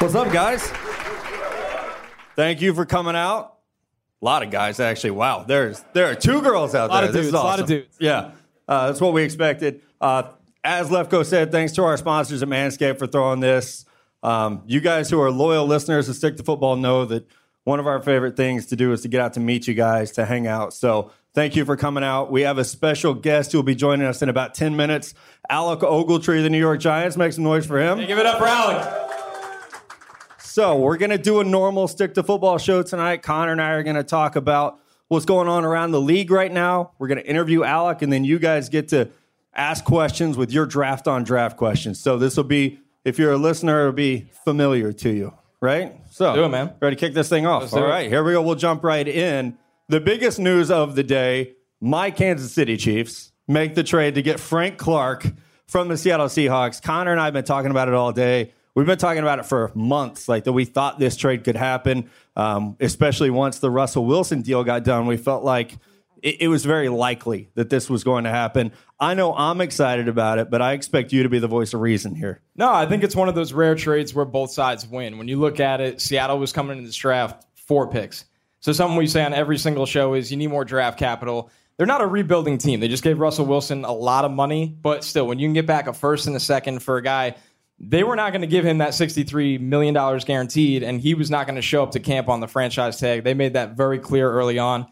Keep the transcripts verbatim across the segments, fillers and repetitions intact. What's up, guys? Thank you for coming out. A lot of guys, actually. Wow, there's there are two girls out there. This is awesome. A lot of dudes. Yeah, uh, that's what we expected. Uh, as Lefko said, thanks to our sponsors at Manscaped for throwing this. Um, you guys who are loyal listeners to Stick to Football know that one of our favorite things to do is to get out to meet you guys, to hang out. So thank you for coming out. We have a special guest who will be joining us in about ten minutes. Alec Ogletree, the New York Giants. Make some noise for him. Hey, give it up for Alec. So we're going to do a normal Stick to Football show tonight. Connor and I are going to talk about what's going on around the league right now. We're going to interview Alec, and then you guys get to ask questions with your draft on draft questions. So this will be, if you're a listener, it'll be familiar to you, right? So do it, man. Ready to kick this thing off. Let's All right, here we go. We'll jump right in. The biggest news of the day, my Kansas City Chiefs make the trade to get Frank Clark from the Seattle Seahawks. Connor and I have been talking about it all day. We've been talking about it for months, like that we thought this trade could happen, um, especially once the Russell Wilson deal got done. We felt like it, it was very likely that this was going to happen. I know I'm excited about it, but I expect you to be the voice of reason here. No, I think it's one of those rare trades where both sides win. When you look at it, Seattle was coming into this draft four picks. So something we say on every single show is you need more draft capital. They're not a rebuilding team. They just gave Russell Wilson a lot of money, but still, when you can get back a first and a second for a guy... They were not going to give him that sixty-three million dollars guaranteed, and he was not going to show up to camp on the franchise tag. They made that very clear early on.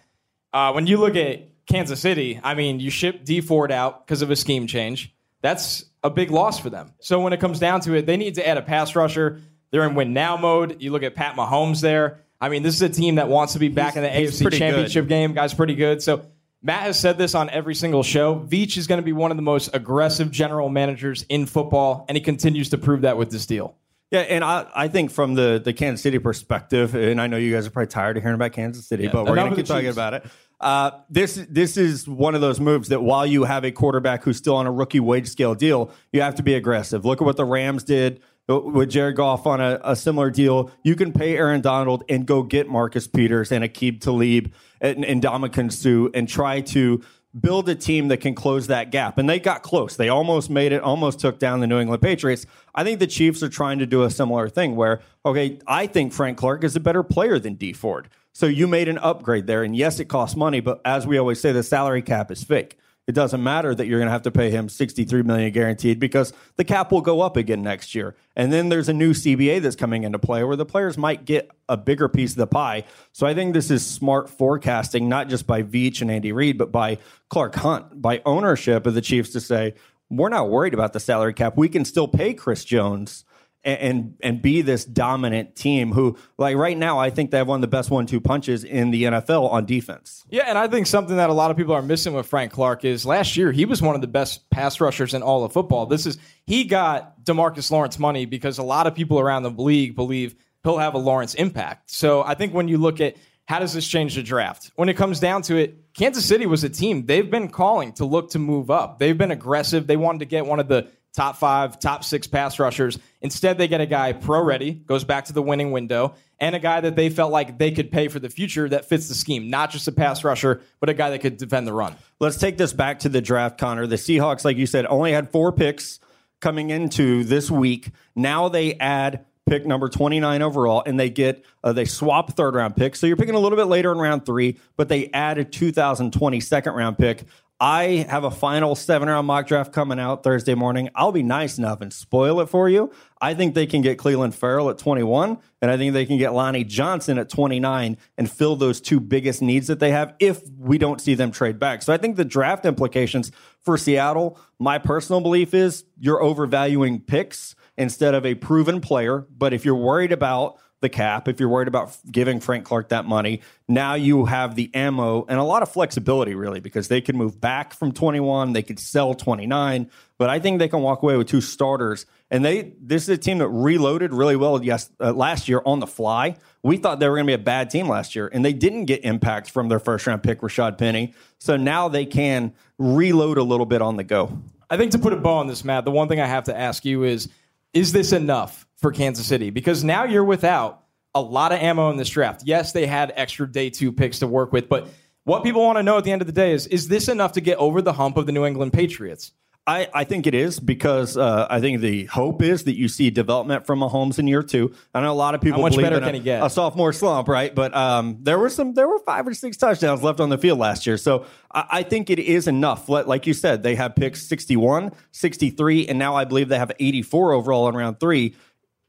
Uh, when you look at Kansas City, I mean, you ship Dee Ford out because of a scheme change. That's a big loss for them. So when it comes down to it, they need to add a pass rusher. They're in win-now mode. You look at Pat Mahomes there. I mean, this is a team that wants to be back he's, in the A F C Championship good. game. Guy's pretty good. So Matt has said this on every single show. Veach is going to be one of the most aggressive general managers in football, and he continues to prove that with this deal. Yeah, and I, I think from the, the Kansas City perspective, and I know you guys are probably tired of hearing about Kansas City, yeah, but we're going to keep talking about it. Uh, this this is one of those moves that while you have a quarterback who's still on a rookie wage scale deal, you have to be aggressive. Look at what the Rams did with Jared Goff on a, a similar deal. You can pay Aaron Donald and go get Marcus Peters and Aqib Talib and, and Ndamukong Suh and try to build a team that can close that gap. And they got close. They almost made it, almost took down the New England Patriots. I think the Chiefs are trying to do a similar thing where, okay, I think Frank Clark is a better player than Dee Ford. So you made an upgrade there. And yes, it costs money, but as we always say, the salary cap is fake. It doesn't matter that you're going to have to pay him sixty-three million dollars guaranteed because the cap will go up again next year. And then there's a new C B A that's coming into play where the players might get a bigger piece of the pie. So I think this is smart forecasting, not just by Veach and Andy Reid, but by Clark Hunt, by ownership of the Chiefs to say, we're not worried about the salary cap. We can still pay Chris Jones and and, and be this dominant team who, like right now, I think they have one of the best one-two punches in the N F L on defense. Yeah, and I think something that a lot of people are missing with Frank Clark is last year he was one of the best pass rushers in all of football. This is he got DeMarcus Lawrence money because a lot of people around the league believe he'll have a Lawrence impact. So I think when you look at how does this change the draft, when it comes down to it, Kansas City was a team they've been calling to look to move up. They've been aggressive. They wanted to get one of the top five, top six pass rushers. Instead, they get a guy pro-ready, goes back to the winning window, and a guy that they felt like they could pay for the future that fits the scheme, not just a pass rusher, but a guy that could defend the run. Let's take this back to the draft, Connor. The Seahawks, like you said, only had four picks coming into this week. Now they add pick number twenty-nine overall, and they get uh, they swap third-round picks. So you're picking a little bit later in round three, but they add a two thousand twenty second-round pick. I have a final seven-round mock draft coming out Thursday morning. I'll be nice enough and spoil it for you. I think they can get Clelin Ferrell at twenty-one, and I think they can get Lonnie Johnson at twenty-nine and fill those two biggest needs that they have if we don't see them trade back. So I think the draft implications for Seattle, my personal belief is you're overvaluing picks instead of a proven player. But if you're worried about the cap, if you're worried about giving Frank Clark that money, now you have the ammo and a lot of flexibility, really, because they can move back from twenty-one, they could sell twenty-nine, but I think they can walk away with two starters. And they, this is a team that reloaded really well yes, uh, last year on the fly. We thought they were going to be a bad team last year, and they didn't get impact from their first-round pick, Rashad Penny. So now they can reload a little bit on the go. I think to put a bow on this, Matt, the one thing I have to ask you is, is this enough for Kansas City? Because now you're without a lot of ammo in this draft. Yes, they had extra day two picks to work with, but what people want to know at the end of the day is, is this enough to get over the hump of the New England Patriots? I, I think it is because uh, I think the hope is that you see development from Mahomes in year two. I know a lot of people How much believe better in can a, he get? a sophomore slump, right? But um, there were some, there were five or six touchdowns left on the field last year. So I, I think it is enough. Like you said, they have picks sixty-one, sixty-three, and now I believe they have eighty-four overall in round three.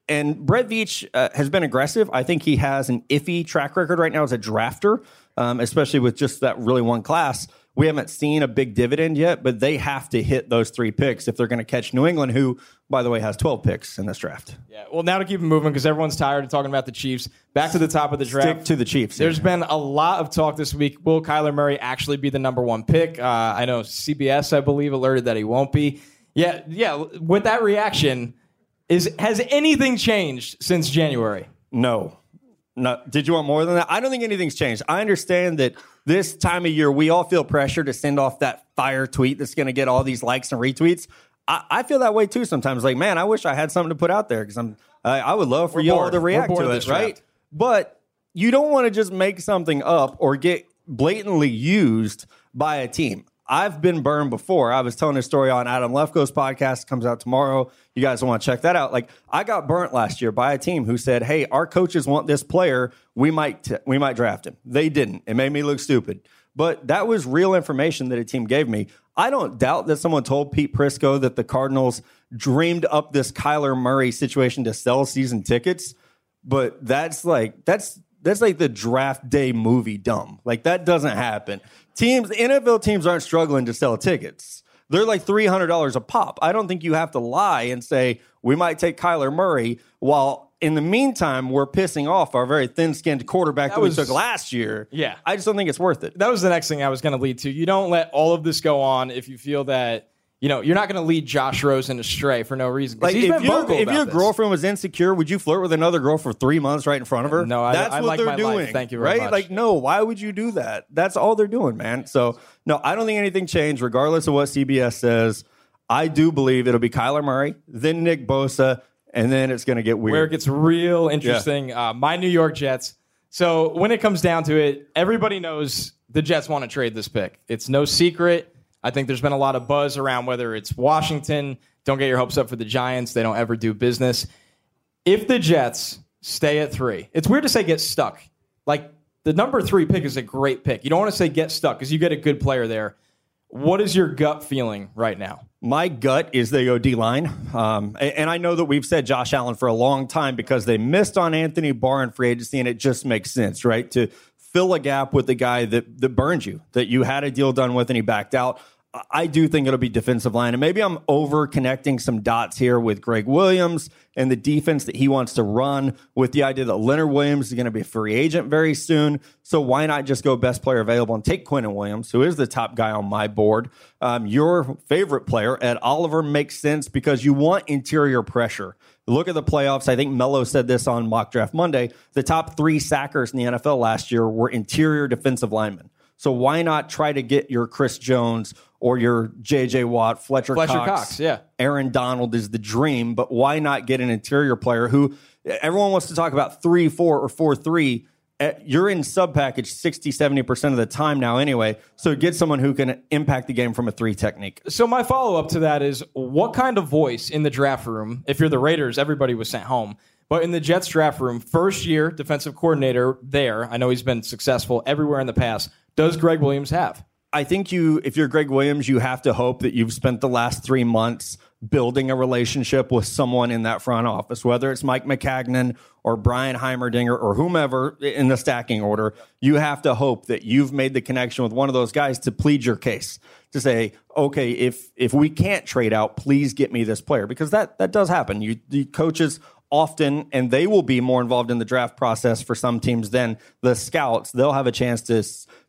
And Brett Veach uh, has been aggressive. I think he has an iffy track record right now as a drafter, um, especially with just that really one class. We haven't seen a big dividend yet, but they have to hit those three picks if they're going to catch New England, who, by the way, has twelve picks in this draft. Yeah, well, now to keep it moving because everyone's tired of talking about the Chiefs. Back to the top of the draft. Stick to the Chiefs. There's yeah. been a lot of talk this week. Will Kyler Murray actually be the number one pick? Uh, I know C B S, I believe, alerted that he won't be. Yeah, yeah. With that reaction, is has anything changed since January? No. No. Did you want more than that? I don't think anything's changed. I understand that this time of year, we all feel pressure to send off that fire tweet that's going to get all these likes and retweets. I, I feel that way, too, sometimes. Like, man, I wish I had something to put out there because I'm I, I would love for We're you bored. all to react to it, right? Draft. But you don't want to just make something up or get blatantly used by a team. I've been burned before. I was telling a story on Adam Lefkoe's podcast. It comes out tomorrow. You guys want to check that out. Like, I got burnt last year by a team who said, hey, our coaches want this player. We might t- we might draft him. They didn't. It made me look stupid. But that was real information that a team gave me. I don't doubt that someone told Pete Prisco that the Cardinals dreamed up this Kyler Murray situation to sell season tickets. But that's like, that's, that's like the draft day movie dumb. Like, that doesn't happen. Teams, N F L teams aren't struggling to sell tickets. They're like three hundred dollars a pop. I don't think you have to lie and say, we might take Kyler Murray, while in the meantime, we're pissing off our very thin-skinned quarterback that, that was, we took last year. Yeah. I just don't think it's worth it. That was the next thing I was going to lead to. You don't let all of this go on if you feel that, you know, you're not going to lead Josh Rosen astray for no reason. Like, he's if, been vocal if about your this. girlfriend was insecure, would you flirt with another girl for three months right in front of her? No, I, that's I, I what like they're my doing. Life. Thank you very right? much. Like, no, why would you do that? That's all they're doing, man. So, no, I don't think anything changed, regardless of what C B S says. I do believe it'll be Kyler Murray, then Nick Bosa, and then it's going to get weird. Where it gets real interesting. Yeah. Uh, my New York Jets. So when it comes down to it, everybody knows the Jets want to trade this pick. It's no secret. I think there's been a lot of buzz around whether it's Washington. Don't get your hopes up for the Giants. They don't ever do business. If the Jets stay at three, it's weird to say get stuck. Like, the number three pick is a great pick. You don't want to say get stuck because you get a good player there. What is your gut feeling right now? My gut is they go D-line. Um, and I know that we've said Josh Allen for a long time because they missed on Anthony Barr in free agency, and it just makes sense, right? To fill a gap with the guy that, that burned you, that you had a deal done with and he backed out. I do think it'll be defensive line. And maybe I'm over connecting some dots here with Greg Williams and the defense that he wants to run, with the idea that Leonard Williams is going to be a free agent very soon. So why not just go best player available and take Quinton Williams, who is the top guy on my board. Um, your favorite player, Ed Oliver, makes sense because you want interior pressure. Look at the playoffs. I think Mello said this on Mock Draft Monday. The top three sackers in the N F L last year were interior defensive linemen. So why not try to get your Chris Jones or your J J. Watt, Fletcher, Fletcher Cox. Cox? Yeah, Aaron Donald is the dream, but why not get an interior player who everyone wants to talk about three four or four three? You're in subpackage sixty, seventy percent of the time now anyway, so get someone who can impact the game from a three technique. So my follow-up to that is, what kind of voice in the draft room, if you're the Raiders, everybody was sent home, but in the Jets draft room, first-year defensive coordinator there, I know he's been successful everywhere in the past, does Greg Williams have? I think you, if you're Greg Williams, you have to hope that you've spent the last three months building a relationship with someone in that front office, whether it's Mike McCagnon or Brian Heimerdinger or whomever in the stacking order. You have to hope that you've made the connection with one of those guys to plead your case, to say, okay, if if we can't trade out, please get me this player, because that that does happen. You the coaches often, and they will be more involved in the draft process for some teams than the scouts. They'll have a chance to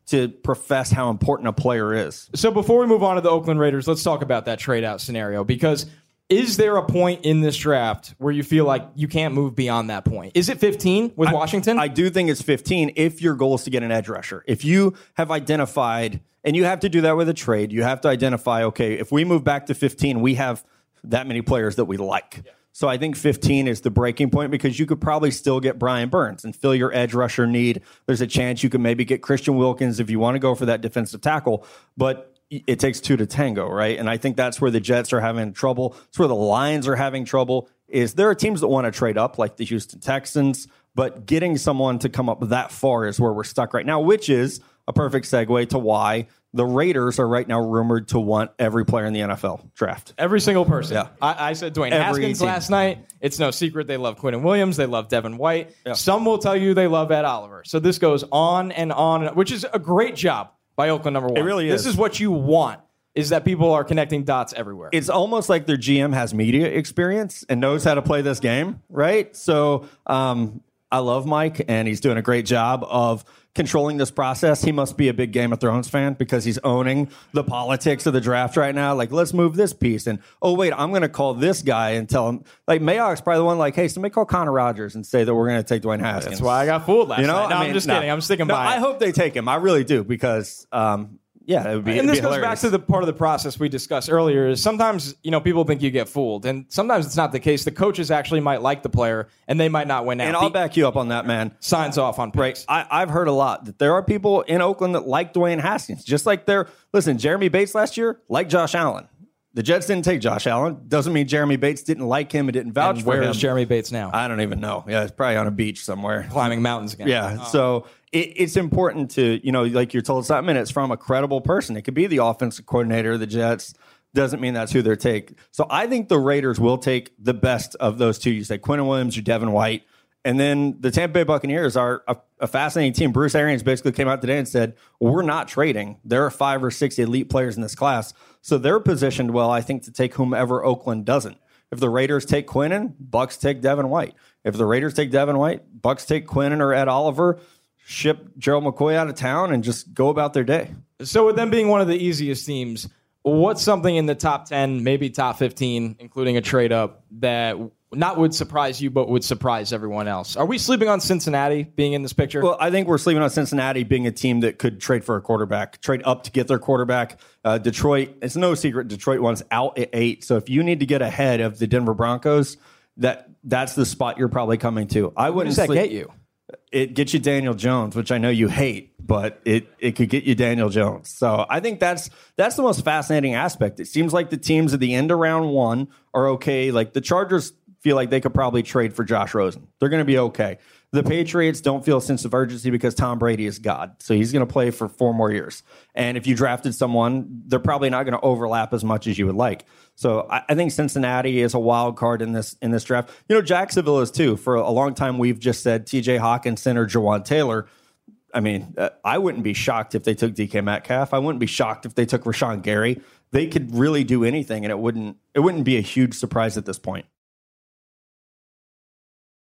to profess how important a player is. So before we move on to the Oakland Raiders, let's talk about that trade-out scenario, because is there a point in this draft where you feel like you can't move beyond that point? Is it fifteen with I, Washington? I do think it's fifteen if your goal is to get an edge rusher. If you have identified, and you have to do that with a trade, you have to identify, okay, if we move back to fifteen, we have that many players that we like. Yeah. So I think fifteen is the breaking point, because you could probably still get Brian Burns and fill your edge rusher need. There's a chance you could maybe get Christian Wilkins if you want to go for that defensive tackle. But it takes two to tango, right? And I think that's where the Jets are having trouble. It's where the Lions are having trouble. Is there are teams that want to trade up, like the Houston Texans, but getting someone to come up that far is where we're stuck right now, which is a perfect segue to why the Raiders are right now rumored to want every player in the N F L draft. Every single person. Yeah. I, I said Dwayne every Haskins team. Last night. It's no secret they love Quinton Williams. They love Devin White. Yeah. Some will tell you they love Ed Oliver. So this goes on and on, and on, which is a great job by Oakland, number one. It really is. This is what you want, is that people are connecting dots everywhere. It's almost like their G M has media experience and knows how to play this game, right? So um, I love Mike, and he's doing a great job of controlling this process. He must be a big Game of Thrones fan because he's owning the politics of the draft right now. Like, let's move this piece. And, oh, wait, I'm going to call this guy and tell him. Like, Mayock's probably the one like, hey, somebody call Connor Rogers and say that we're going to take Dwayne Haskins. That's why I got fooled last you know? night. No, I mean, I'm just no. kidding. I'm sticking no, by I it. I hope they take him. I really do because, um, yeah, it would be And this be goes hilarious. Back to the part of the process we discussed earlier is sometimes, you know, people think you get fooled. And sometimes it's not the case. The coaches actually might like the player, and they might not win out. And I'll back you up on that, man. Signs off on picks. Right. I, I've heard a lot that there are people in Oakland that like Dwayne Haskins, just like they're, listen, Jeremy Bates last year liked Josh Allen. The Jets didn't take Josh Allen. Doesn't mean Jeremy Bates didn't like him and didn't vouch and for him. Where is Jeremy Bates now? I don't even know. Yeah, it's probably on a beach somewhere. Climbing mountains again. Yeah, oh. so it, it's important to, you know, like you're told something, and it's from a credible person. It could be the offensive coordinator of the Jets. Doesn't mean that's who they're take. So I think the Raiders will take the best of those two. You say Quinton Williams or Devin White. And then the Tampa Bay Buccaneers are a, a fascinating team. Bruce Arians basically came out today and said, we're not trading. There are five or six elite players in this class. So they're positioned well, I think, to take whomever Oakland doesn't. If the Raiders take Quinton, Bucks take Devin White. If the Raiders take Devin White, Bucks take Quinton or Ed Oliver, ship Gerald McCoy out of town, and just go about their day. So with them being one of the easiest teams, what's something in the top ten, maybe top fifteen, including a trade up, that not would surprise you, but would surprise everyone else? Are we sleeping on Cincinnati being in this picture? Well, I think we're sleeping on Cincinnati being a team that could trade for a quarterback, trade up to get their quarterback. Uh, Detroit, it's no secret, Detroit wants out at eight. So if you need to get ahead of the Denver Broncos, that that's the spot you're probably coming to. I wouldn't Who does that sleep. Get you? It gets you Daniel Jones, which I know you hate, but it, it could get you Daniel Jones. So I think that's that's the most fascinating aspect. It seems like the teams at the end of round one are okay. Like the Chargers feel like they could probably trade for Josh Rosen. They're going to be okay. The Patriots don't feel a sense of urgency because Tom Brady is God. So he's going to play for four more years. And if you drafted someone, they're probably not going to overlap as much as you would like. So I, I think Cincinnati is a wild card in this in this draft. You know, Jacksonville is too. For a long time, we've just said T J Hawkinson or Jawan Taylor. I mean, uh, I wouldn't be shocked if they took D K Metcalf. I wouldn't be shocked if they took Rashawn Gary. They could really do anything, and it wouldn't it wouldn't be a huge surprise at this point.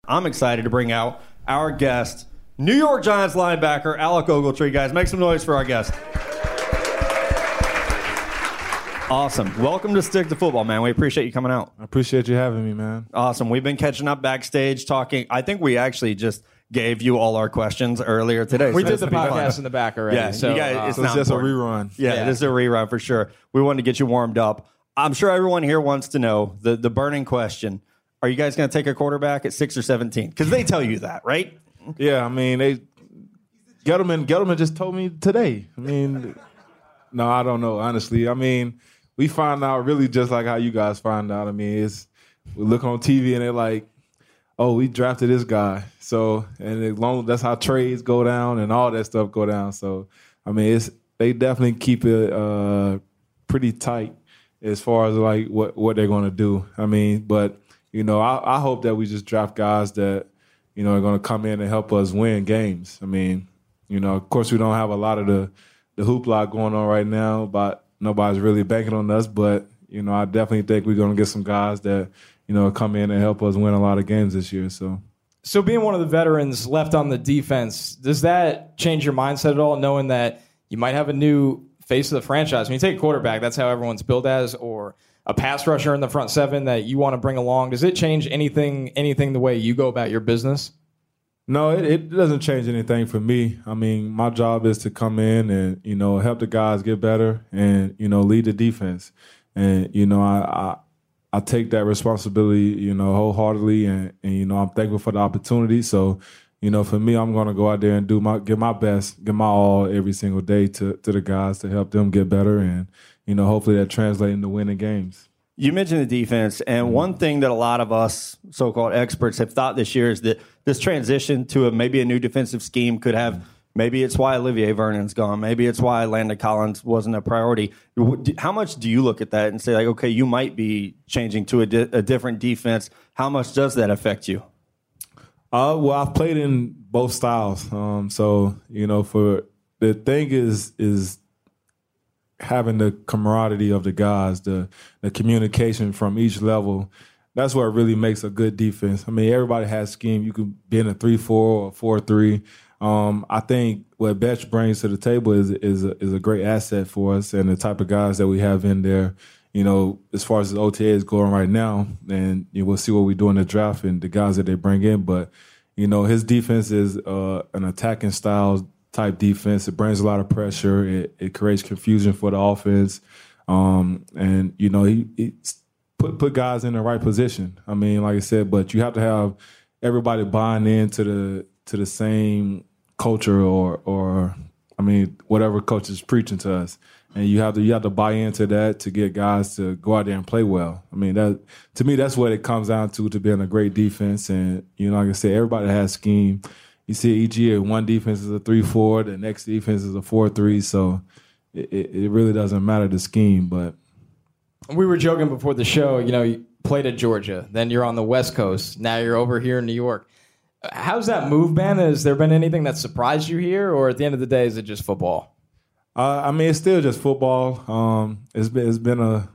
I'm excited to bring out our guest, New York Giants linebacker, Alec Ogletree. Guys, make some noise for our guest. Awesome. Welcome to Stick to Football, man. We appreciate you coming out. I appreciate you having me, man. Awesome. We've been catching up backstage talking. I think we actually just gave you all our questions earlier today. We so did the podcast in the back already. Yeah, so, guys, uh, it's, so it's just important. A rerun. Yeah, yeah, it is a rerun for sure. We wanted to get you warmed up. I'm sure everyone here wants to know the, the burning question. Are you guys going to take a quarterback at six or seventeen? Because they tell you that, right? Yeah, I mean, they Gettleman Gettleman just told me today. I mean, no, I don't know, honestly. I mean, we find out really just like how you guys find out. I mean, it's we look on T V and they're like, oh, we drafted this guy. So, and as long, that's how trades go down and all that stuff go down. So, I mean, it's they definitely keep it uh, pretty tight as far as like what, what they're going to do. I mean, but... You know, I, I hope that we just draft guys that, you know, are going to come in and help us win games. I mean, you know, of course we don't have a lot of the, the hoopla going on right now, but nobody's really banking on us. But, you know, I definitely think we're going to get some guys that, you know, come in and help us win a lot of games this year. So, so being one of the veterans left on the defense, does that change your mindset at all, knowing that you might have a new face of the franchise? When you take a quarterback, that's how everyone's billed as, or a pass rusher in the front seven that you want to bring along. Does it change anything anything the way you go about your business? No, it, it doesn't change anything for me. I mean, my job is to come in and, you know, help the guys get better and, you know, lead the defense. And, you know, I I, I take that responsibility, you know, wholeheartedly. And, and, you know, I'm thankful for the opportunity. So, You know, for me, I'm going to go out there and do my, give my best, give my all every single day to, to the guys to help them get better. And, you know, hopefully that translates into winning games. You mentioned the defense, and one thing that a lot of us so-called experts have thought this year is that this transition to a, maybe a new defensive scheme could have, maybe it's why Olivier Vernon's gone. Maybe it's why Landon Collins wasn't a priority. How much do you look at that and say, like, okay, you might be changing to a, di- a different defense. How much does that affect you? Uh, well, I've played in both styles. Um, so, you know, for the thing is is having the camaraderie of the guys, the, the communication from each level, that's what really makes a good defense. I mean, everybody has scheme. You can be in a three four or four three. Um, I think what Betch brings to the table is is a, is a great asset for us, and the type of guys that we have in there, you know, as far as the O T A is going right now, and you know, we'll see what we do in the draft and the guys that they bring in. But, you know, his defense is uh, an attacking style type defense. It brings a lot of pressure. It, it creates confusion for the offense. Um, and, you know, he, he put, put guys in the right position. I mean, like I said, but you have to have everybody buying into the to the same culture or, or I mean, whatever coach is preaching to us. And you have to you have to buy into that to get guys to go out there and play well. I mean, that to me, that's what it comes down to, to being a great defense. And, you know, like I said, everybody has scheme. You see each year, one defense is a three four, the next defense is a four three. So it, it really doesn't matter the scheme. But we were joking before the show, you know, you played at Georgia, then you're on the West Coast, now you're over here in New York. How's that move been? Has there been anything that surprised you here, or at the end of the day, is it just football? Uh, I mean, it's still just football. Um, it's been it's been a,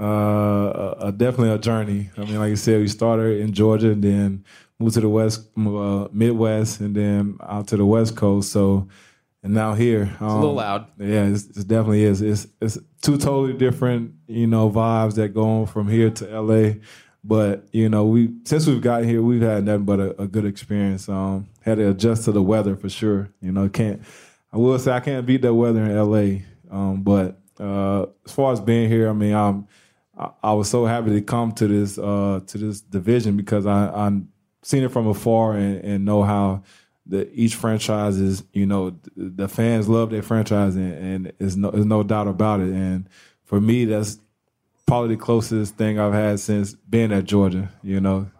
uh, a definitely a journey. I mean, like you said, we started in Georgia, and then moved to the West, uh, Midwest, and then out to the West Coast. So, and now here, um, it's a little loud. Yeah, it's, it definitely is. It's it's two totally different, you know, vibes that go on from here to L A. But, you know, we since we've gotten here, we've had nothing but a, a good experience. Um, had to adjust to the weather for sure. You know, can't I will say I can't beat that weather in L A. Um, but uh, as far as being here, I mean, I'm I, I was so happy to come to this uh, to this division because I I'm seen it from afar and, and know how the each franchise is. You know, the fans love their franchise, and, and there's no there's no doubt about it. And for me, that's probably the closest thing I've had since being at Georgia. You know,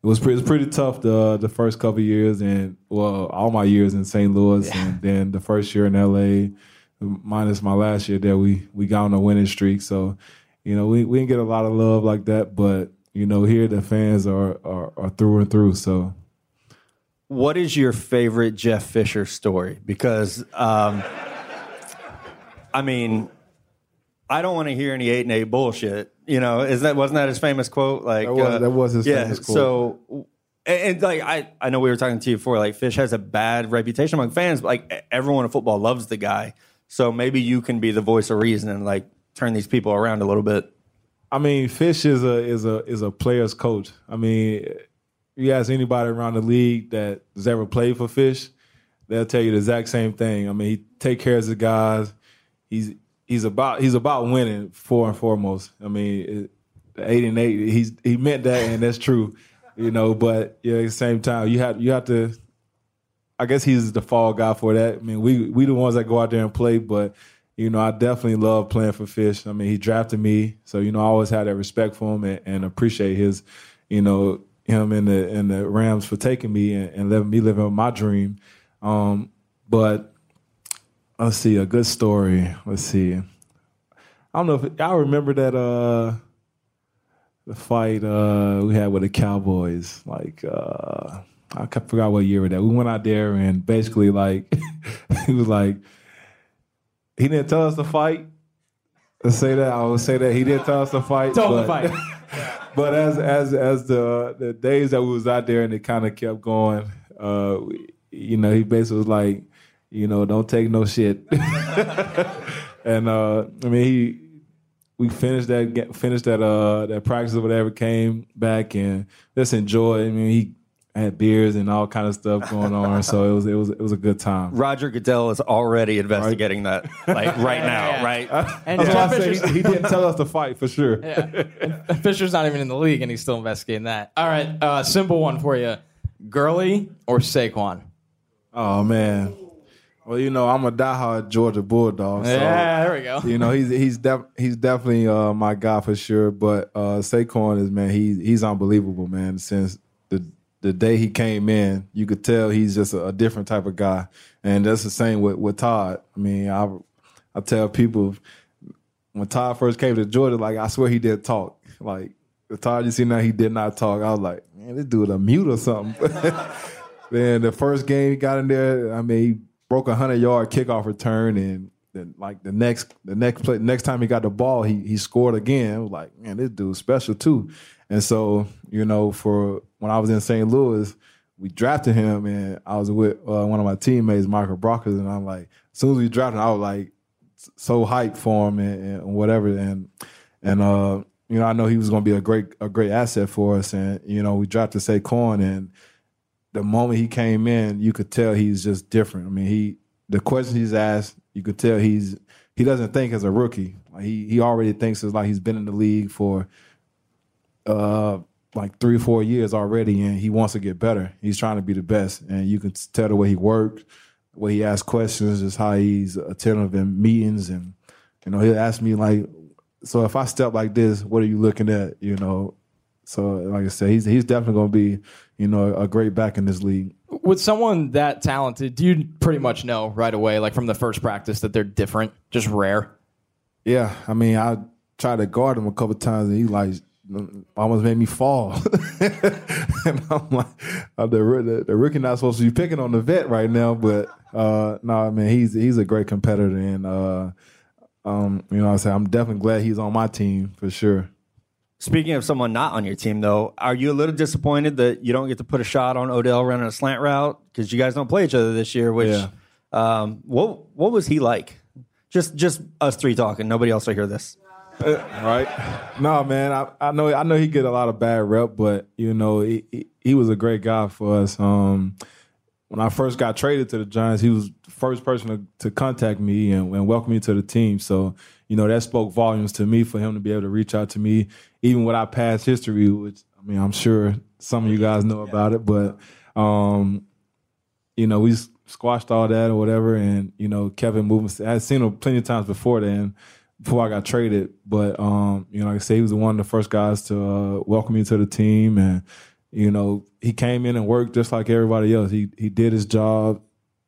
it was pretty, it was pretty tough the the first couple of years, and well, all my years in Saint Louis, yeah. And then the first year in L A, minus my last year there, we we got on a winning streak. So, you know, we, we didn't get a lot of love like that, but you know, here the fans are are, are through and through. So, what is your favorite Jeff Fisher story? Because, um, I mean. I don't want to hear any eight and eight bullshit. You know, is that wasn't that his famous quote? Like that was, uh, that was his yeah, famous quote. So, and, and like I, I know we were talking to you before. Like Fish has a bad reputation among fans, but like everyone in football loves the guy. So maybe you can be the voice of reason and like turn these people around a little bit. I mean, Fish is a is a is a player's coach. I mean, you ask anybody around the league that has ever played for Fish, they'll tell you the exact same thing. I mean, he take care of the guys. He's He's about he's about winning, for and foremost. I mean, the eight and eight, he's he meant that, and that's true, you know. But yeah, at the same time, you have you have to. I guess he's the fall guy for that. I mean, we we the ones that go out there and play, but you know, I definitely love playing for Fish. I mean, he drafted me, so you know, I always had that respect for him and, and appreciate his, you know, him and the and the Rams for taking me and, and letting me live out my dream. Um, but. Let's see, a good story. Let's see. I don't know if I remember that uh, the fight uh, we had with the Cowboys. Like, uh, I forgot what year it was. We went out there and basically, like, he was like, he didn't tell us to fight. Let's say that. I would say that he didn't tell us to fight. Told but, to fight. But as as as the the days that we was out there and it kind of kept going, uh, you know, he basically was like, you know, don't take no shit. And uh, I mean, he we finished that finished that uh, that practice or whatever. Came back and just enjoy. I mean, he had beers and all kind of stuff going on, so it was it was it was a good time. Roger Goodell is already investigating right. that, like right now, yeah. right? I, and that's why I said he, he didn't tell us to fight for sure. Yeah. Fisher's not even in the league, and he's still investigating that. All right, uh, simple one for you. Gurley or Saquon? Oh, man. Well, you know, I'm a diehard Georgia Bulldog. So, yeah, there we go. You know, he's he's def- he's definitely uh, my guy for sure. But uh, Saquon is, man, he, he's unbelievable, man. Since the the day he came in, you could tell he's just a, a different type of guy. And that's the same with, with Todd. I mean, I, I tell people, when Todd first came to Georgia, like, I swear he did talk. Like, the Todd you see now, he did not talk. I was like, man, this dude a mute or something. Then the first game he got in there, I mean, he broke a hundred-yard kickoff return, and then like the next, the next play, next time he got the ball, he he scored again. I was like, man, this dude's special too. And so, you know, for when I was in Saint Louis, we drafted him, and I was with uh, one of my teammates, Michael Brockers, and I'm like, as soon as we drafted him, I was like so hyped for him and, and whatever, and and uh, you know, I know he was going to be a great a great asset for us, and you know, we drafted Saquon and. The moment he came in, you could tell he's just different. I mean, he the questions he's asked, you could tell he's he doesn't think as a rookie. Like he he already thinks it's like he's been in the league for uh like three or four years already, and he wants to get better. He's trying to be the best, and you can tell the way he works, the way he asks questions, just how he's attentive in meetings, and you know he'll ask me like, so if I step like this, what are you looking at? You know. So, like I said, he's he's definitely going to be, you know, a great back in this league. With someone that talented, do you pretty much know right away, like from the first practice, that they're different, just rare? Yeah, I mean, I tried to guard him a couple of times, and he like almost made me fall. And I'm like, the, the rookie not supposed to be picking on the vet right now, but uh, no, I mean, he's he's a great competitor, and uh, um, you know, what I'm saying, I'm definitely glad he's on my team for sure. Speaking of someone not on your team, though, are you a little disappointed that you don't get to put a shot on Odell running a slant route? Because you guys don't play each other this year, which yeah. um, what what was he like? Just just us three talking. Nobody else will hear this. Uh, right? No, man, I, I know I know he get a lot of bad rep, but, you know, he, he, he was a great guy for us. Um, when I first got traded to the Giants, he was the first person to, to contact me and, and welcome me to the team. So, you know, that spoke volumes to me for him to be able to reach out to me, even with our past history, which, I mean, I'm sure some of you guys know about it, but, um, you know, we squashed all that or whatever, and, you know, Kevin moving. I had seen him plenty of times before then, before I got traded, but, um, you know, like I say, he was one of the first guys to uh, welcome me to the team, and, you know, he came in and worked just like everybody else. He he did his job.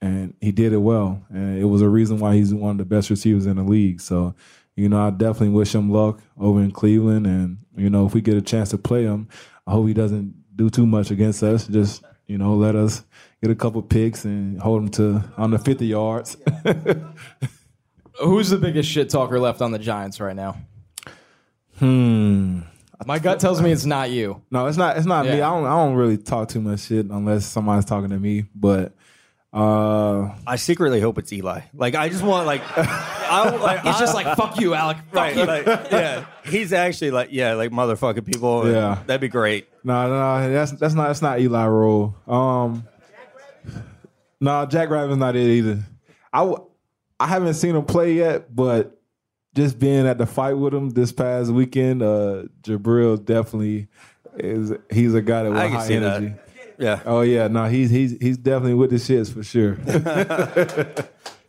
And he did it well, and it was a reason why he's one of the best receivers in the league. So, you know, I definitely wish him luck over in Cleveland, and, you know, if we get a chance to play him, I hope he doesn't do too much against us. Just, you know, let us get a couple picks and hold him to under fifty yards. Who's the biggest shit talker left on the Giants right now? Hmm. My gut tells me it's not you. No, it's not. It's not yeah. me. I don't. I don't really talk too much shit unless somebody's talking to me, but. Uh, I secretly hope it's Eli. Like, I just want, like, I, like he's I, just like, fuck you, Alec. Fuck right, you. Like, yeah, he's actually like, yeah, like motherfucking people. Yeah, that'd be great. No, no, that's that's not that's not Eli role. Um, no, Jack Rabbit's not it either. I, w- I haven't seen him play yet, but just being at the fight with him this past weekend, uh, Jabril definitely is. He's a guy that with I high energy. That. Yeah. Oh yeah. No, he's he's he's definitely with the shits for sure.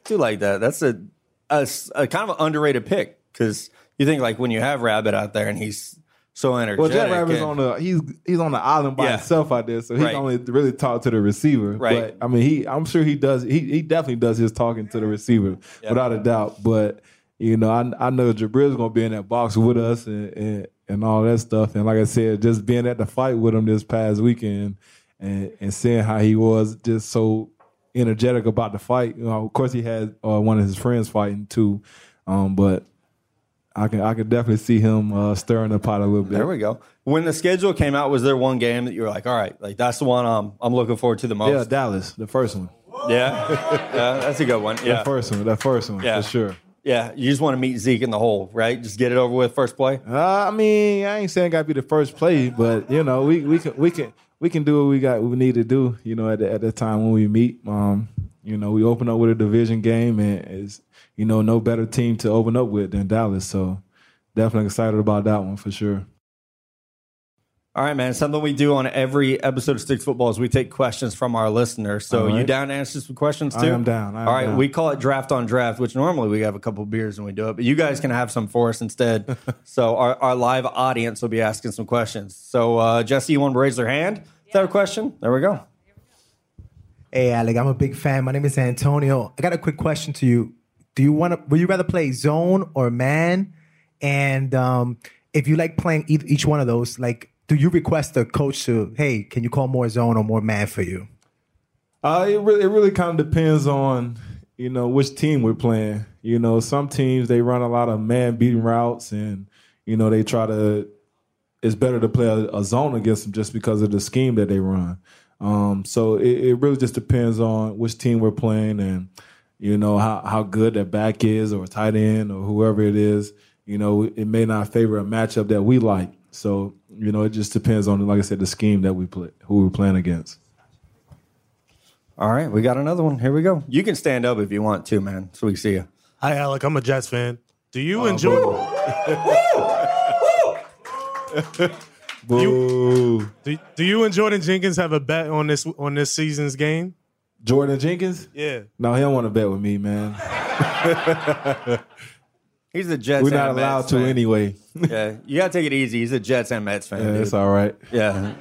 Do like that. That's a, a, a kind of an underrated pick because you think like when you have Rabbit out there and he's so energetic. Well, Jack Rabbit's and, on the he's he's on the island by yeah. himself out there, so he right. can only really talk to the receiver. Right. But I mean, he I'm sure he does. He he definitely does his talking to the receiver yep. without a doubt. But you know, I I know Jabril's gonna be in that box with us and, and and all that stuff. And like I said, just being at the fight with him this past weekend. And, and seeing how he was just so energetic about the fight, you know, of course he had uh, one of his friends fighting too, um, but I can I can definitely see him uh, stirring the pot a little bit. There we go. When the schedule came out, was there one game that you were like, all right, like that's the one I'm I'm looking forward to the most? Yeah, Dallas, the first one. Yeah, yeah that's a good one. Yeah, that first one, that first one yeah. for sure. Yeah, you just want to meet Zeke in the hole, right? Just get it over with first play. Uh, I mean, I ain't saying it got to be the first play, but you know, we we can we can. We can do what we got. We need to do, you know, at the, at the time when we meet. Um, you know, we open up with a division game, and it's, you know, no better team to open up with than Dallas. So definitely excited about that one for sure. All right, man. Something we do on every episode of Stick to Football is we take questions from our listeners. So right. You down to answer some questions too? I am down. I am All right. Down. We call it draft on draft, which normally we have a couple of beers when we do it, but you guys can have some for us instead. So our, our live audience will be asking some questions. So uh, Jesse, you want to raise their hand? Is yeah. that a question? There we go. Hey, Alec, I'm a big fan. My name is Antonio. I got a quick question to you. Do you want to, would you rather play zone or man? And um, if you like playing e- each one of those, like, do you request the coach to, hey, can you call more zone or more man for you? Uh, it really, it really kind of depends on, you know, which team we're playing. You know, some teams, they run a lot of man beating routes and, you know, they try to, it's better to play a, a zone against them just because of the scheme that they run. Um, so it, it really just depends on which team we're playing and, you know, how, how good their back is or tight end or whoever it is. You know, it may not favor a matchup that we like. So, you know, it just depends on, like I said, the scheme that we play, who we're playing against. All right, we got another one. Here we go. You can stand up if you want to, man, so we can see you. Hi, Alec. I'm a Jets fan. Do you uh, enjoy... Woo! Woo! Boo. You, do, do you and Jordan Jenkins have a bet on this on this season's game? Jordan Jenkins? Yeah. No, he don't want to bet with me, man. He's a Jets. We're not and allowed Mets to fan. Anyway. Yeah, you gotta take it easy. He's a Jets and Mets fan. Yeah, dude. It's all right. Yeah.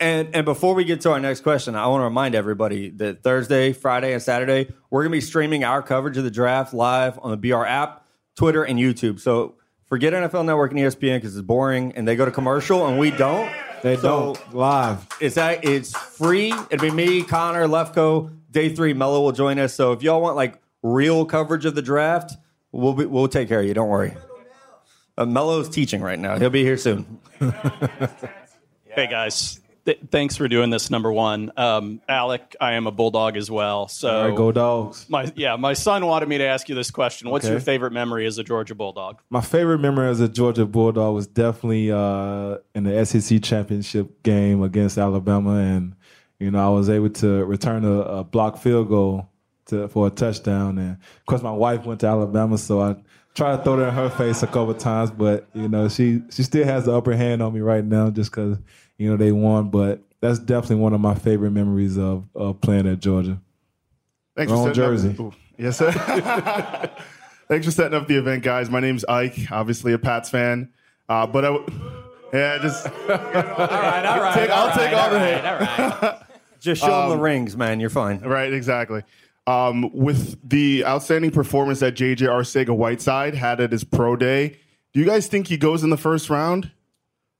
and and before we get to our next question, I want to remind everybody that Thursday, Friday, and Saturday we're gonna be streaming our coverage of the draft live on the B R app, Twitter, and YouTube. So forget N F L Network and E S P N because it's boring and they go to commercial and we don't. They so don't live. It's that it's free. It'll be me, Connor, Lefko, Day Three, Mello will join us. So if y'all want like real coverage of the draft, we'll be, we'll take care of you. Don't worry. Uh, Mello's teaching right now. He'll be here soon. Hey, guys. Th- thanks for doing this, number one. Um, Alec, I am a Bulldog as well. So all right, go Dogs. My, yeah, my son wanted me to ask you this question. What's okay. your favorite memory as a Georgia Bulldog? My favorite memory as a Georgia Bulldog was definitely uh, in the S E C championship game against Alabama. And, you know, I was able to return a, a blocked field goal To, for a touchdown. And of course my wife went to Alabama, so I tried to throw that in her face a couple of times, but you know she she still has the upper hand on me right now just because you know they won. But that's definitely one of my favorite memories of, of playing at Georgia. Thanks Wrong for setting jersey. Up. Yes, sir. Thanks for setting up the event, guys. My name's Ike, obviously a Pats fan, uh, but I w- yeah just all right, all right, take, all I'll right, take all, all the right, hate. All right. Just show um, them the rings, man. You're fine. Right, exactly. Um, with the outstanding performance that J J Arcega-Whiteside had at his pro day, do you guys think he goes in the first round?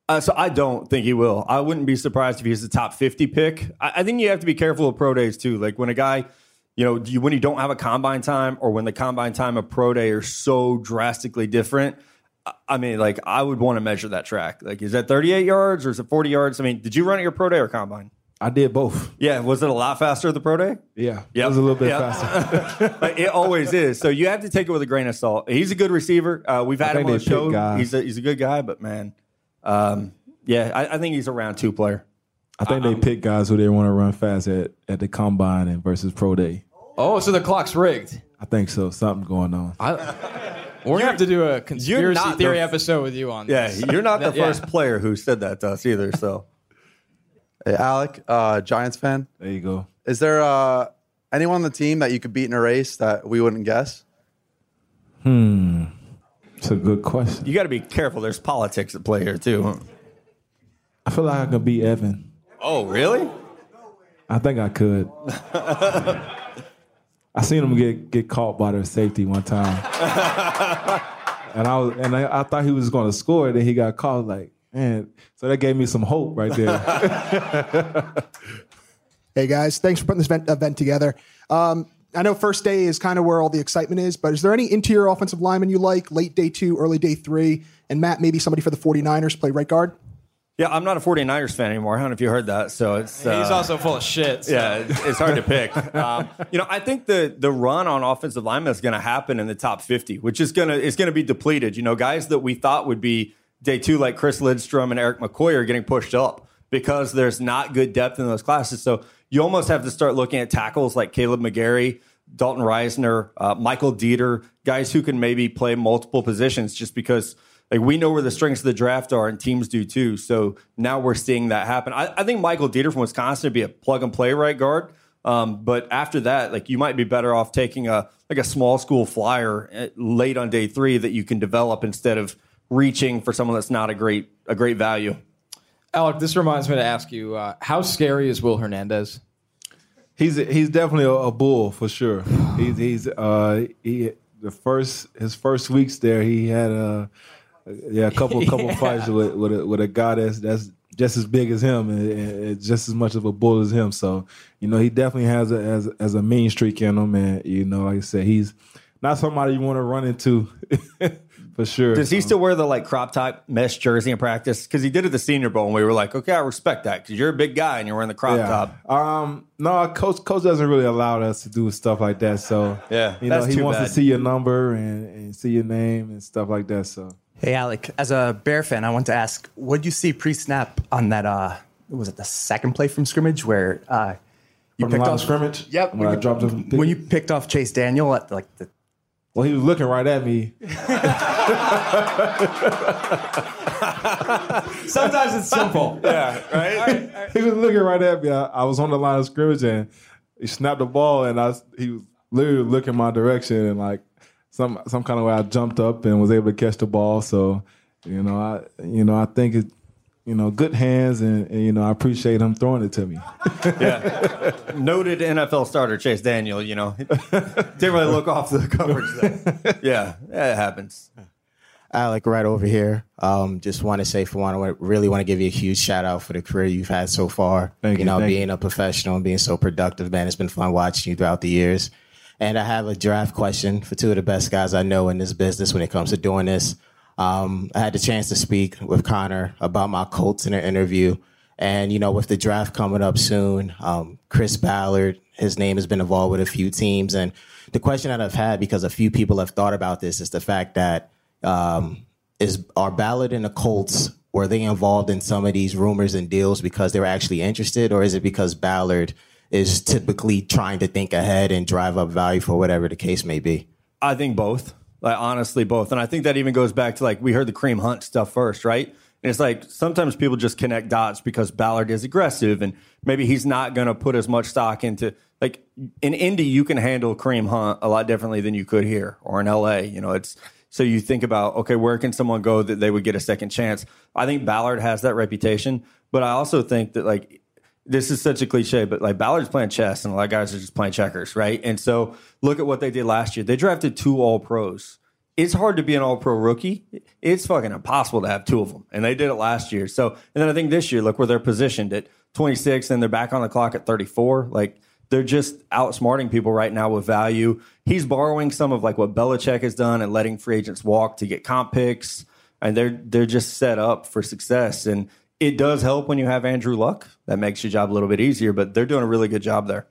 Uh, so I don't think he will. I wouldn't be surprised if he's the top fifty pick. I, I think you have to be careful of pro days too. Like when a guy, you know, you, when you don't have a combine time or when the combine time of pro day are so drastically different. I, I mean, like I would want to measure that track. Like, is that thirty-eight yards or is it forty yards? I mean, did you run at your pro day or combine? I did both. Yeah. Was it a lot faster at the pro day? Yeah. Yep. It was a little bit yep. faster. It always is. So you have to take it with a grain of salt. He's a good receiver. Uh, we've had him on the show. He's a, he's a good guy, but man, um, yeah, I, I think he's a round two player. I think I, they I'm, pick guys who they want to run fast at, at the combine and versus pro day. Oh, so the clock's rigged. I think so. Something going on. I, We're going to have to do a conspiracy theory the, episode with you on yeah, this. Yeah. You're not the first yeah. player who said that to us either. So. Hey, Alec, uh, Giants fan. There you go. Is there uh, anyone on the team that you could beat in a race that we wouldn't guess? Hmm. It's a good question. You got to be careful. There's politics at play here, too. Huh? I feel like I could beat Evan. Oh, really? I think I could. I seen him get, get caught by their safety one time. and I was, and I, I thought he was going to score, then he got caught like, man, so that gave me some hope right there. Hey, guys, thanks for putting this event, event together. Um, I know first day is kind of where all the excitement is, but is there any interior offensive lineman you like, late day two, early day three? And, Matt, maybe somebody for the 49ers play right guard? Yeah, I'm not a 49ers fan anymore. I don't know if you heard that. So it's uh, He's also full of shit. So. Yeah, it's hard to pick. Um, you know, I think the the run on offensive lineman is going to happen in the top fifty, which is going to it's going to be depleted. You know, guys that we thought would be day two, like Chris Lidstrom and Eric McCoy are getting pushed up because there's not good depth in those classes. So you almost have to start looking at tackles like Caleb McGarry, Dalton Reisner, uh, Michael Dieter, guys who can maybe play multiple positions just because Like, we know where the strengths of the draft are, and teams do too. So now we're seeing that happen. I, I think Michael Dieter from Wisconsin would be a plug-and-play right guard. Um, but after that, like, you might be better off taking a like a small school flyer late on day three that you can develop instead of reaching for someone that's not a great a great value. Alec, this reminds me to ask you, uh, how scary is Will Hernandez? He's he's definitely a, a bull for sure. He's he's uh, he the first his first weeks there he had a yeah a couple yeah. couple fights with with a, with a guy that's that's. just as big as him and, and just as much of a bull as him. So, you know, he definitely has a, as, as a mean streak in him. And, you know, like I said, he's not somebody you want to run into for sure. Does he um, still wear the, like, crop top mesh jersey in practice? Because he did at the Senior Bowl, and we were like, okay, I respect that because you're a big guy and you're wearing the crop yeah. top. Um, no, Coach Coach doesn't really allow us to do stuff like that. So, yeah, you know, he wants bad. to see your number and, and see your name and stuff like that. So. Hey, Alec, as a Bear fan, I want to ask, what did you see pre-snap on that, uh, was it the second play from scrimmage where uh, you from picked off scrimmage? Yep. When, when, you, I dropped him when you picked off Chase Daniel at like the... Well, he was looking right at me. Sometimes it's simple. Yeah, right? All right, all right? He was looking right at me. I, I was on the line of scrimmage and he snapped the ball and I he was literally looking my direction and like, Some some kind of way I jumped up and was able to catch the ball. So, you know, I you know I think it, you know, good hands and, and you know I appreciate him throwing it to me. Yeah, noted N F L starter Chase Daniel. You know, didn't really look off the coverage there. Yeah, yeah, it happens. Alec, right over here. Um, just want to say for one, I really want to give you a huge shout out for the career you've had so far. Thank you. You know, thank being you. a professional and being so productive, man. It's been fun watching you throughout the years. And I have a draft question for two of the best guys I know in this business when it comes to doing this. Um, I had the chance to speak with Connor about my Colts in an interview. And, you know, with the draft coming up soon, um, Chris Ballard, his name has been involved with a few teams. And the question that I've had, because a few people have thought about this, is the fact that um, is are Ballard and the Colts, were they involved in some of these rumors and deals because they were actually interested, or is it because Ballard is typically trying to think ahead and drive up value for whatever the case may be? I think both. Like, honestly, both. And I think that even goes back to, like, we heard the Kareem Hunt stuff first, right? And it's like sometimes people just connect dots because Ballard is aggressive and maybe he's not going to put as much stock into, like, in Indy, you can handle Kareem Hunt a lot differently than you could here or in L A. You know, it's so you think about, okay, where can someone go that they would get a second chance? I think Ballard has that reputation, but I also think that, like, this is such a cliche, but like Ballard's playing chess and a lot of guys are just playing checkers, right? And so look at what they did last year. They drafted two all-pros. It's hard to be an all-pro rookie. It's fucking impossible to have two of them. And they did it last year. So, and then I think this year, look where they're positioned at twenty-six and they're back on the clock at thirty-four. Like, they're just outsmarting people right now with value. He's borrowing some of like what Belichick has done and letting free agents walk to get comp picks. And they're, they're just set up for success. And it does help when you have Andrew Luck. That makes your job a little bit easier, but they're doing a really good job there.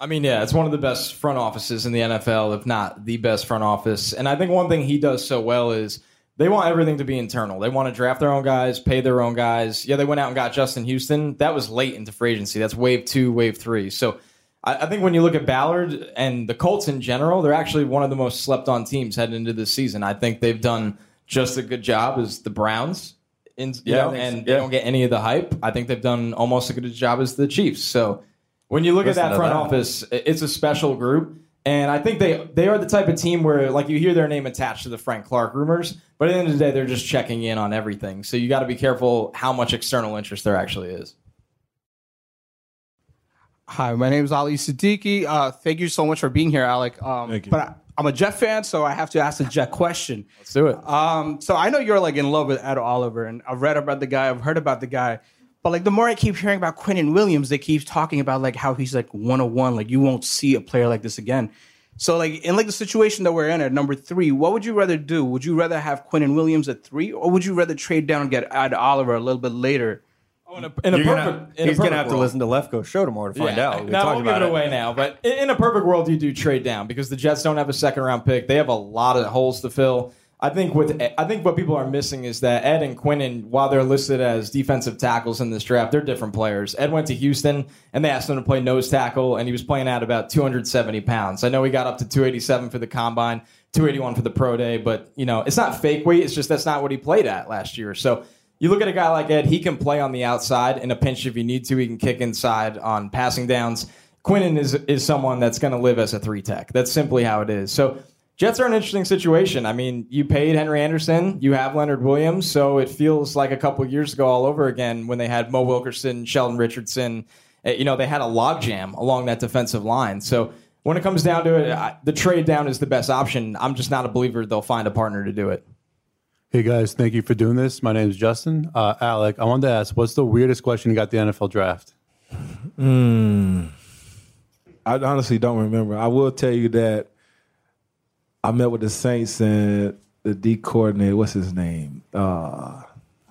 I mean, yeah, it's one of the best front offices in the N F L, if not the best front office. And I think one thing he does so well is they want everything to be internal. They want to draft their own guys, pay their own guys. Yeah, they went out and got Justin Houston. That was late into free agency. That's wave two, wave three. So I, I think when you look at Ballard and the Colts in general, they're actually one of the most slept-on teams heading into this season. I think they've done just a good job as the Browns. In, you yeah, know, and yeah. they don't get any of the hype. I think they've done almost as good a job as the Chiefs. So when you look Listen at that front that. office, it's a special group. And I think they, they are the type of team where, like, you hear their name attached to the Frank Clark rumors, but at the end of the day, they're just checking in on everything. So you got to be careful how much external interest there actually is. Hi, my name is Ali Siddiqui. Uh, thank you so much for being here, Alec. Um, thank you. But I, I'm a Jet fan, so I have to ask a Jet question. Let's do it. Um, so I know you're, like, in love with Ed Oliver, and I've read about the guy, I've heard about the guy, but, like, the more I keep hearing about Quinton Williams, they keep talking about, like, how he's, like, one oh one, like, you won't see a player like this again. So, like, in, like, the situation that we're in at number three, what would you rather do? Would you rather have Quinton Williams at three, or would you rather trade down and get Ed Oliver a little bit later? In a, in a perfect, gonna, in he's going to have world. to listen to Lefkoe's show tomorrow to find yeah. out. We no, we'll give it away it. now. But in a perfect world, you do trade down because the Jets don't have a second-round pick. They have a lot of holes to fill. I think with I think what people are missing is that Ed and Quinton, while they're listed as defensive tackles in this draft, they're different players. Ed went to Houston, and they asked him to play nose tackle, and he was playing at about two hundred seventy pounds. I know he got up to two eighty-seven for the combine, two eighty-one for the pro day, but you know it's not fake weight. It's just that's not what he played at last year. So you look at a guy like Ed, he can play on the outside in a pinch if you need to. He can kick inside on passing downs. Quinton is is someone that's going to live as a three-tech. That's simply how it is. So Jets are an interesting situation. I mean, you paid Henry Anderson, you have Leonard Williams, so it feels like a couple years ago all over again when they had Mo Wilkerson, Sheldon Richardson. You know, they had a logjam along that defensive line. So when it comes down to it, I, the trade down is the best option. I'm just not a believer they'll find a partner to do it. Hey, guys, thank you for doing this. My name is Justin. Uh, Alec, I wanted to ask, what's the weirdest question you got the N F L draft? Hmm. I honestly don't remember. I will tell you that I met with the Saints and the D coordinator. What's his name? Uh,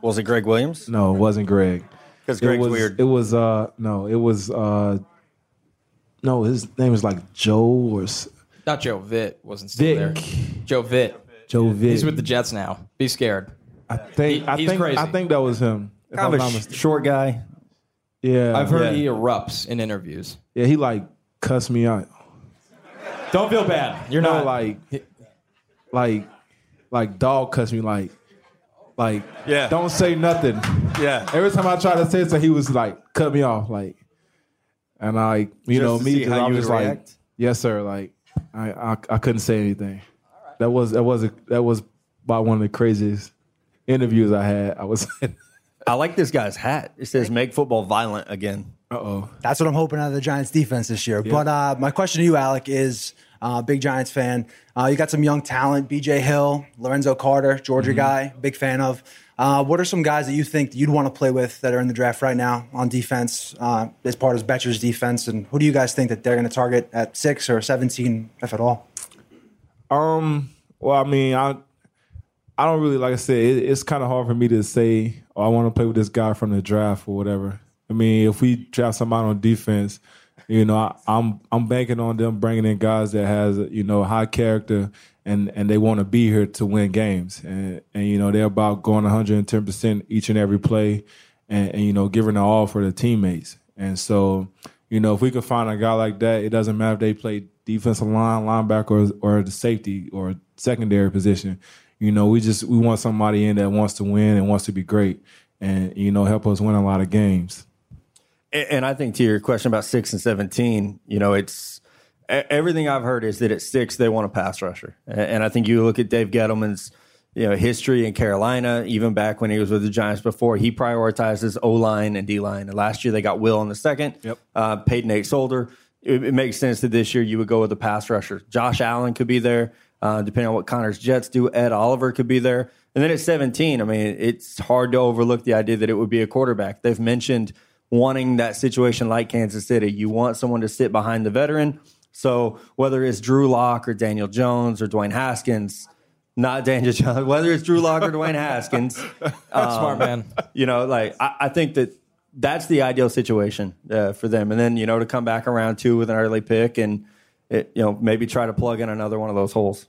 was it Greg Williams? No, it wasn't Greg. Because Greg's it was, weird. It was uh, no, it was uh, no. His name is like Joe or not Joe Vitt. Wasn't still Vick. There. Joe Vitt. Joe Vitt. He's with the Jets now. Be scared. I think. He, I think. Crazy. I think that was him. Kind of a short guy. Yeah, I've heard yeah. he erupts in interviews. Yeah, he like cussed me out. Don't feel bad. You're no, not like, like, like dog cussed me like, like. Yeah. Don't say nothing. Yeah. Every time I try to say something, he was like, cut me off, like, and I, you just know, me, I was just react? Like, yes, sir, like, I, I, I couldn't say anything. All right. That was that was a, that was by one of the craziest interviews I had. I was. I like this guy's hat. It says "Make football violent again." Uh-oh. That's what I'm hoping out of the Giants defense this year. Yeah. But uh, my question to you, Alec, is uh, big Giants fan. Uh, you got some young talent, B J Hill, Lorenzo Carter, Georgia mm-hmm. guy, big fan of. Uh, what are some guys that you think you'd want to play with that are in the draft right now on defense uh, as part of Betcher's defense? And who do you guys think that they're going to target at six or seventeen, if at all? Um. Well, I mean, I I don't really, like I said, it, it's kind of hard for me to say, oh, I want to play with this guy from the draft or whatever. I mean, if we draft somebody on defense, you know, I, I'm I'm banking on them bringing in guys that has, you know, high character and, and they want to be here to win games. And, and, you know, they're about going one hundred ten percent each and every play and, and, you know, giving it all for the teammates. And so, you know, if we can find a guy like that, it doesn't matter if they play defensive line, linebacker, or, or the safety or secondary position. You know, we just we want somebody in that wants to win and wants to be great and, you know, help us win a lot of games. And I think to your question about six and seventeen, you know, it's everything I've heard is that at six, they want a pass rusher. And I think you look at Dave Gettleman's, you know, history in Carolina, even back when he was with the Giants before, he prioritizes O-line and D-line. And last year they got Will in the second, yep. uh, paid Nate Solder. It, it makes sense that this year you would go with a pass rusher. Josh Allen could be there, uh, depending on what Connor's Jets do. Ed Oliver could be there. And then at seventeen, I mean, it's hard to overlook the idea that it would be a quarterback. They've mentioned wanting that situation like Kansas City. You want someone to sit behind the veteran. So whether it's Drew Lock or Daniel Jones or Dwayne Haskins, not Daniel Jones, whether it's Drew Lock or Dwayne Haskins. Um, Smart man. You know, like I, I think that that's the ideal situation uh, for them. And then, you know, to come back around two with an early pick and, it, you know, maybe try to plug in another one of those holes.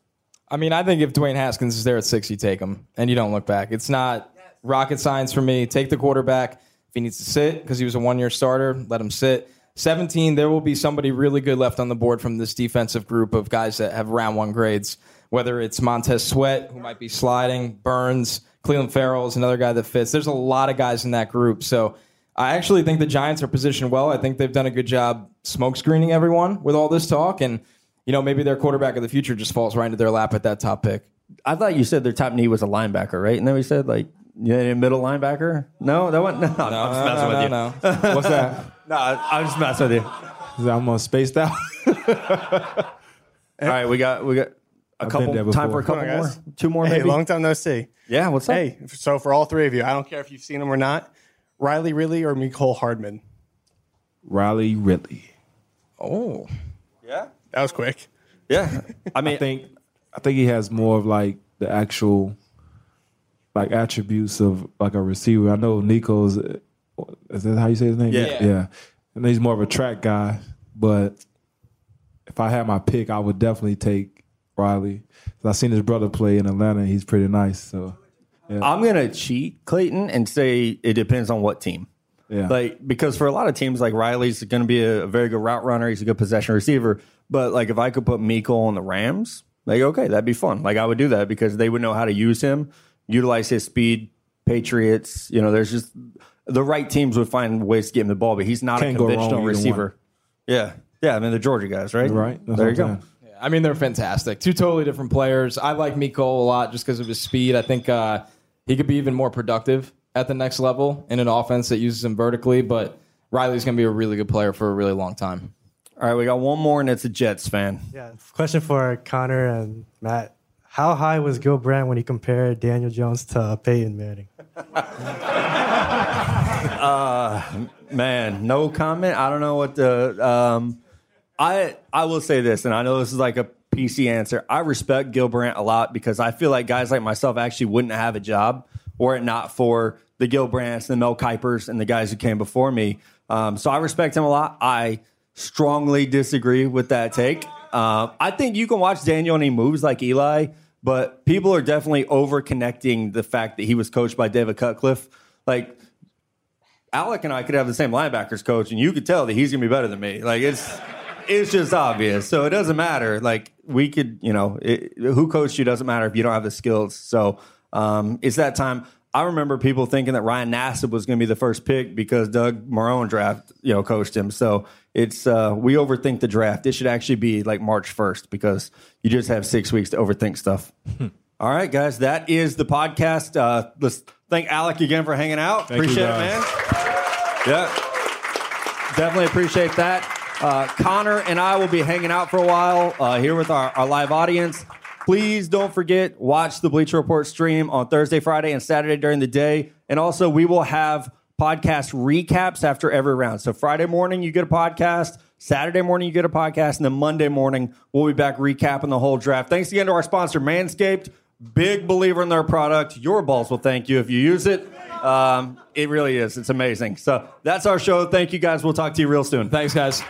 I mean, I think if Dwayne Haskins is there at six, you take him and you don't look back. It's not rocket science for me. Take the quarterback. If he needs to sit because he was a one-year starter, let him sit. seventeen, there will be somebody really good left on the board from this defensive group of guys that have round one grades, whether it's Montez Sweat, who might be sliding, Burns, Clelin Ferrell is another guy that fits. There's a lot of guys in that group. So I actually think the Giants are positioned well. I think they've done a good job smoke screening everyone with all this talk. And, you know, maybe their quarterback of the future just falls right into their lap at that top pick. I thought you said their top knee was a linebacker, right? And then we said, like, you need a middle linebacker? No, that one. No, no I'm just messing no, with no, you. No, no. What's that? No, I'm just messing with you. I'm all spaced out. All right, we got we got a I've couple time for a couple on, more, two more. Hey, maybe. Long time no see. Yeah, what's up? Hey, so for all three of you, I don't care if you've seen them or not. Riley Ridley or Mecole Hardman? Riley Ridley. Oh, yeah, that was quick. Yeah, I mean, I think I think he has more of like the actual, like attributes of like a receiver. I know Nico's, is that how you say his name? Yeah. Yeah. And he's more of a track guy, but if I had my pick, I would definitely take Riley. So I seen his brother play in Atlanta, and he's pretty nice. So yeah. I'm gonna cheat, Clayton, and say it depends on what team. Yeah. Like, because for a lot of teams, like Riley's going to be a, a very good route runner. He's a good possession receiver. But like, if I could put Mecole on the Rams, like, okay, that'd be fun. Like, I would do that because they would know how to use him, utilize his speed. Patriots, you know, there's just the right teams would find ways to get him the ball, but he's not Can't a conventional receiver. Yeah. Yeah. I mean, the Georgia guys, right? Right. That's there you go. Yeah, I mean, they're fantastic. Two totally different players. I like Mecole a lot just because of his speed. I think uh, he could be even more productive at the next level in an offense that uses him vertically, but Riley's going to be a really good player for a really long time. All right, we got one more, and it's a Jets fan. Yeah, question for Connor and Matt. How high was Gil Brandt when he compared Daniel Jones to Peyton Manning? uh, man, no comment. I don't know what the... Um, I, I will say this, and I know this is like a P C answer. I respect Gil Brandt a lot because I feel like guys like myself actually wouldn't have a job were it not for the Gil Brandts, the Mel Kuypers, and the guys who came before me. Um, so I respect him a lot. I strongly disagree with that take. Uh, I think you can watch Daniel and he moves like Eli, but people are definitely over-connecting the fact that he was coached by David Cutcliffe. Like, Alec and I could have the same linebackers coach, and you could tell that he's going to be better than me. Like, it's... It's just obvious. So it doesn't matter. Like, we could, you know, it, who coached you doesn't matter if you don't have the skills. So um, it's that time. I remember people thinking that Ryan Nassib was going to be the first pick because Doug Marrone draft, you know, coached him. So it's uh, we overthink the draft. It should actually be like March first because you just have six weeks to overthink stuff. Hmm. All right, guys, that is the podcast. Uh, let's thank Alec again for hanging out. Thank appreciate you, it, man. Yeah, definitely appreciate that. Uh, Connor and I will be hanging out for a while uh, here with our, our live audience. Please don't forget, watch the Bleacher Report stream on Thursday, Friday, and Saturday during the day. And also, we will have podcast recaps after every round. So Friday morning, you get a podcast. Saturday morning, you get a podcast. And then Monday morning, we'll be back recapping the whole draft. Thanks again to our sponsor, Manscaped. Big believer in their product. Your balls will thank you if you use it. Um, it really is. It's amazing. So that's our show. Thank you, guys. We'll talk to you real soon. Thanks, guys.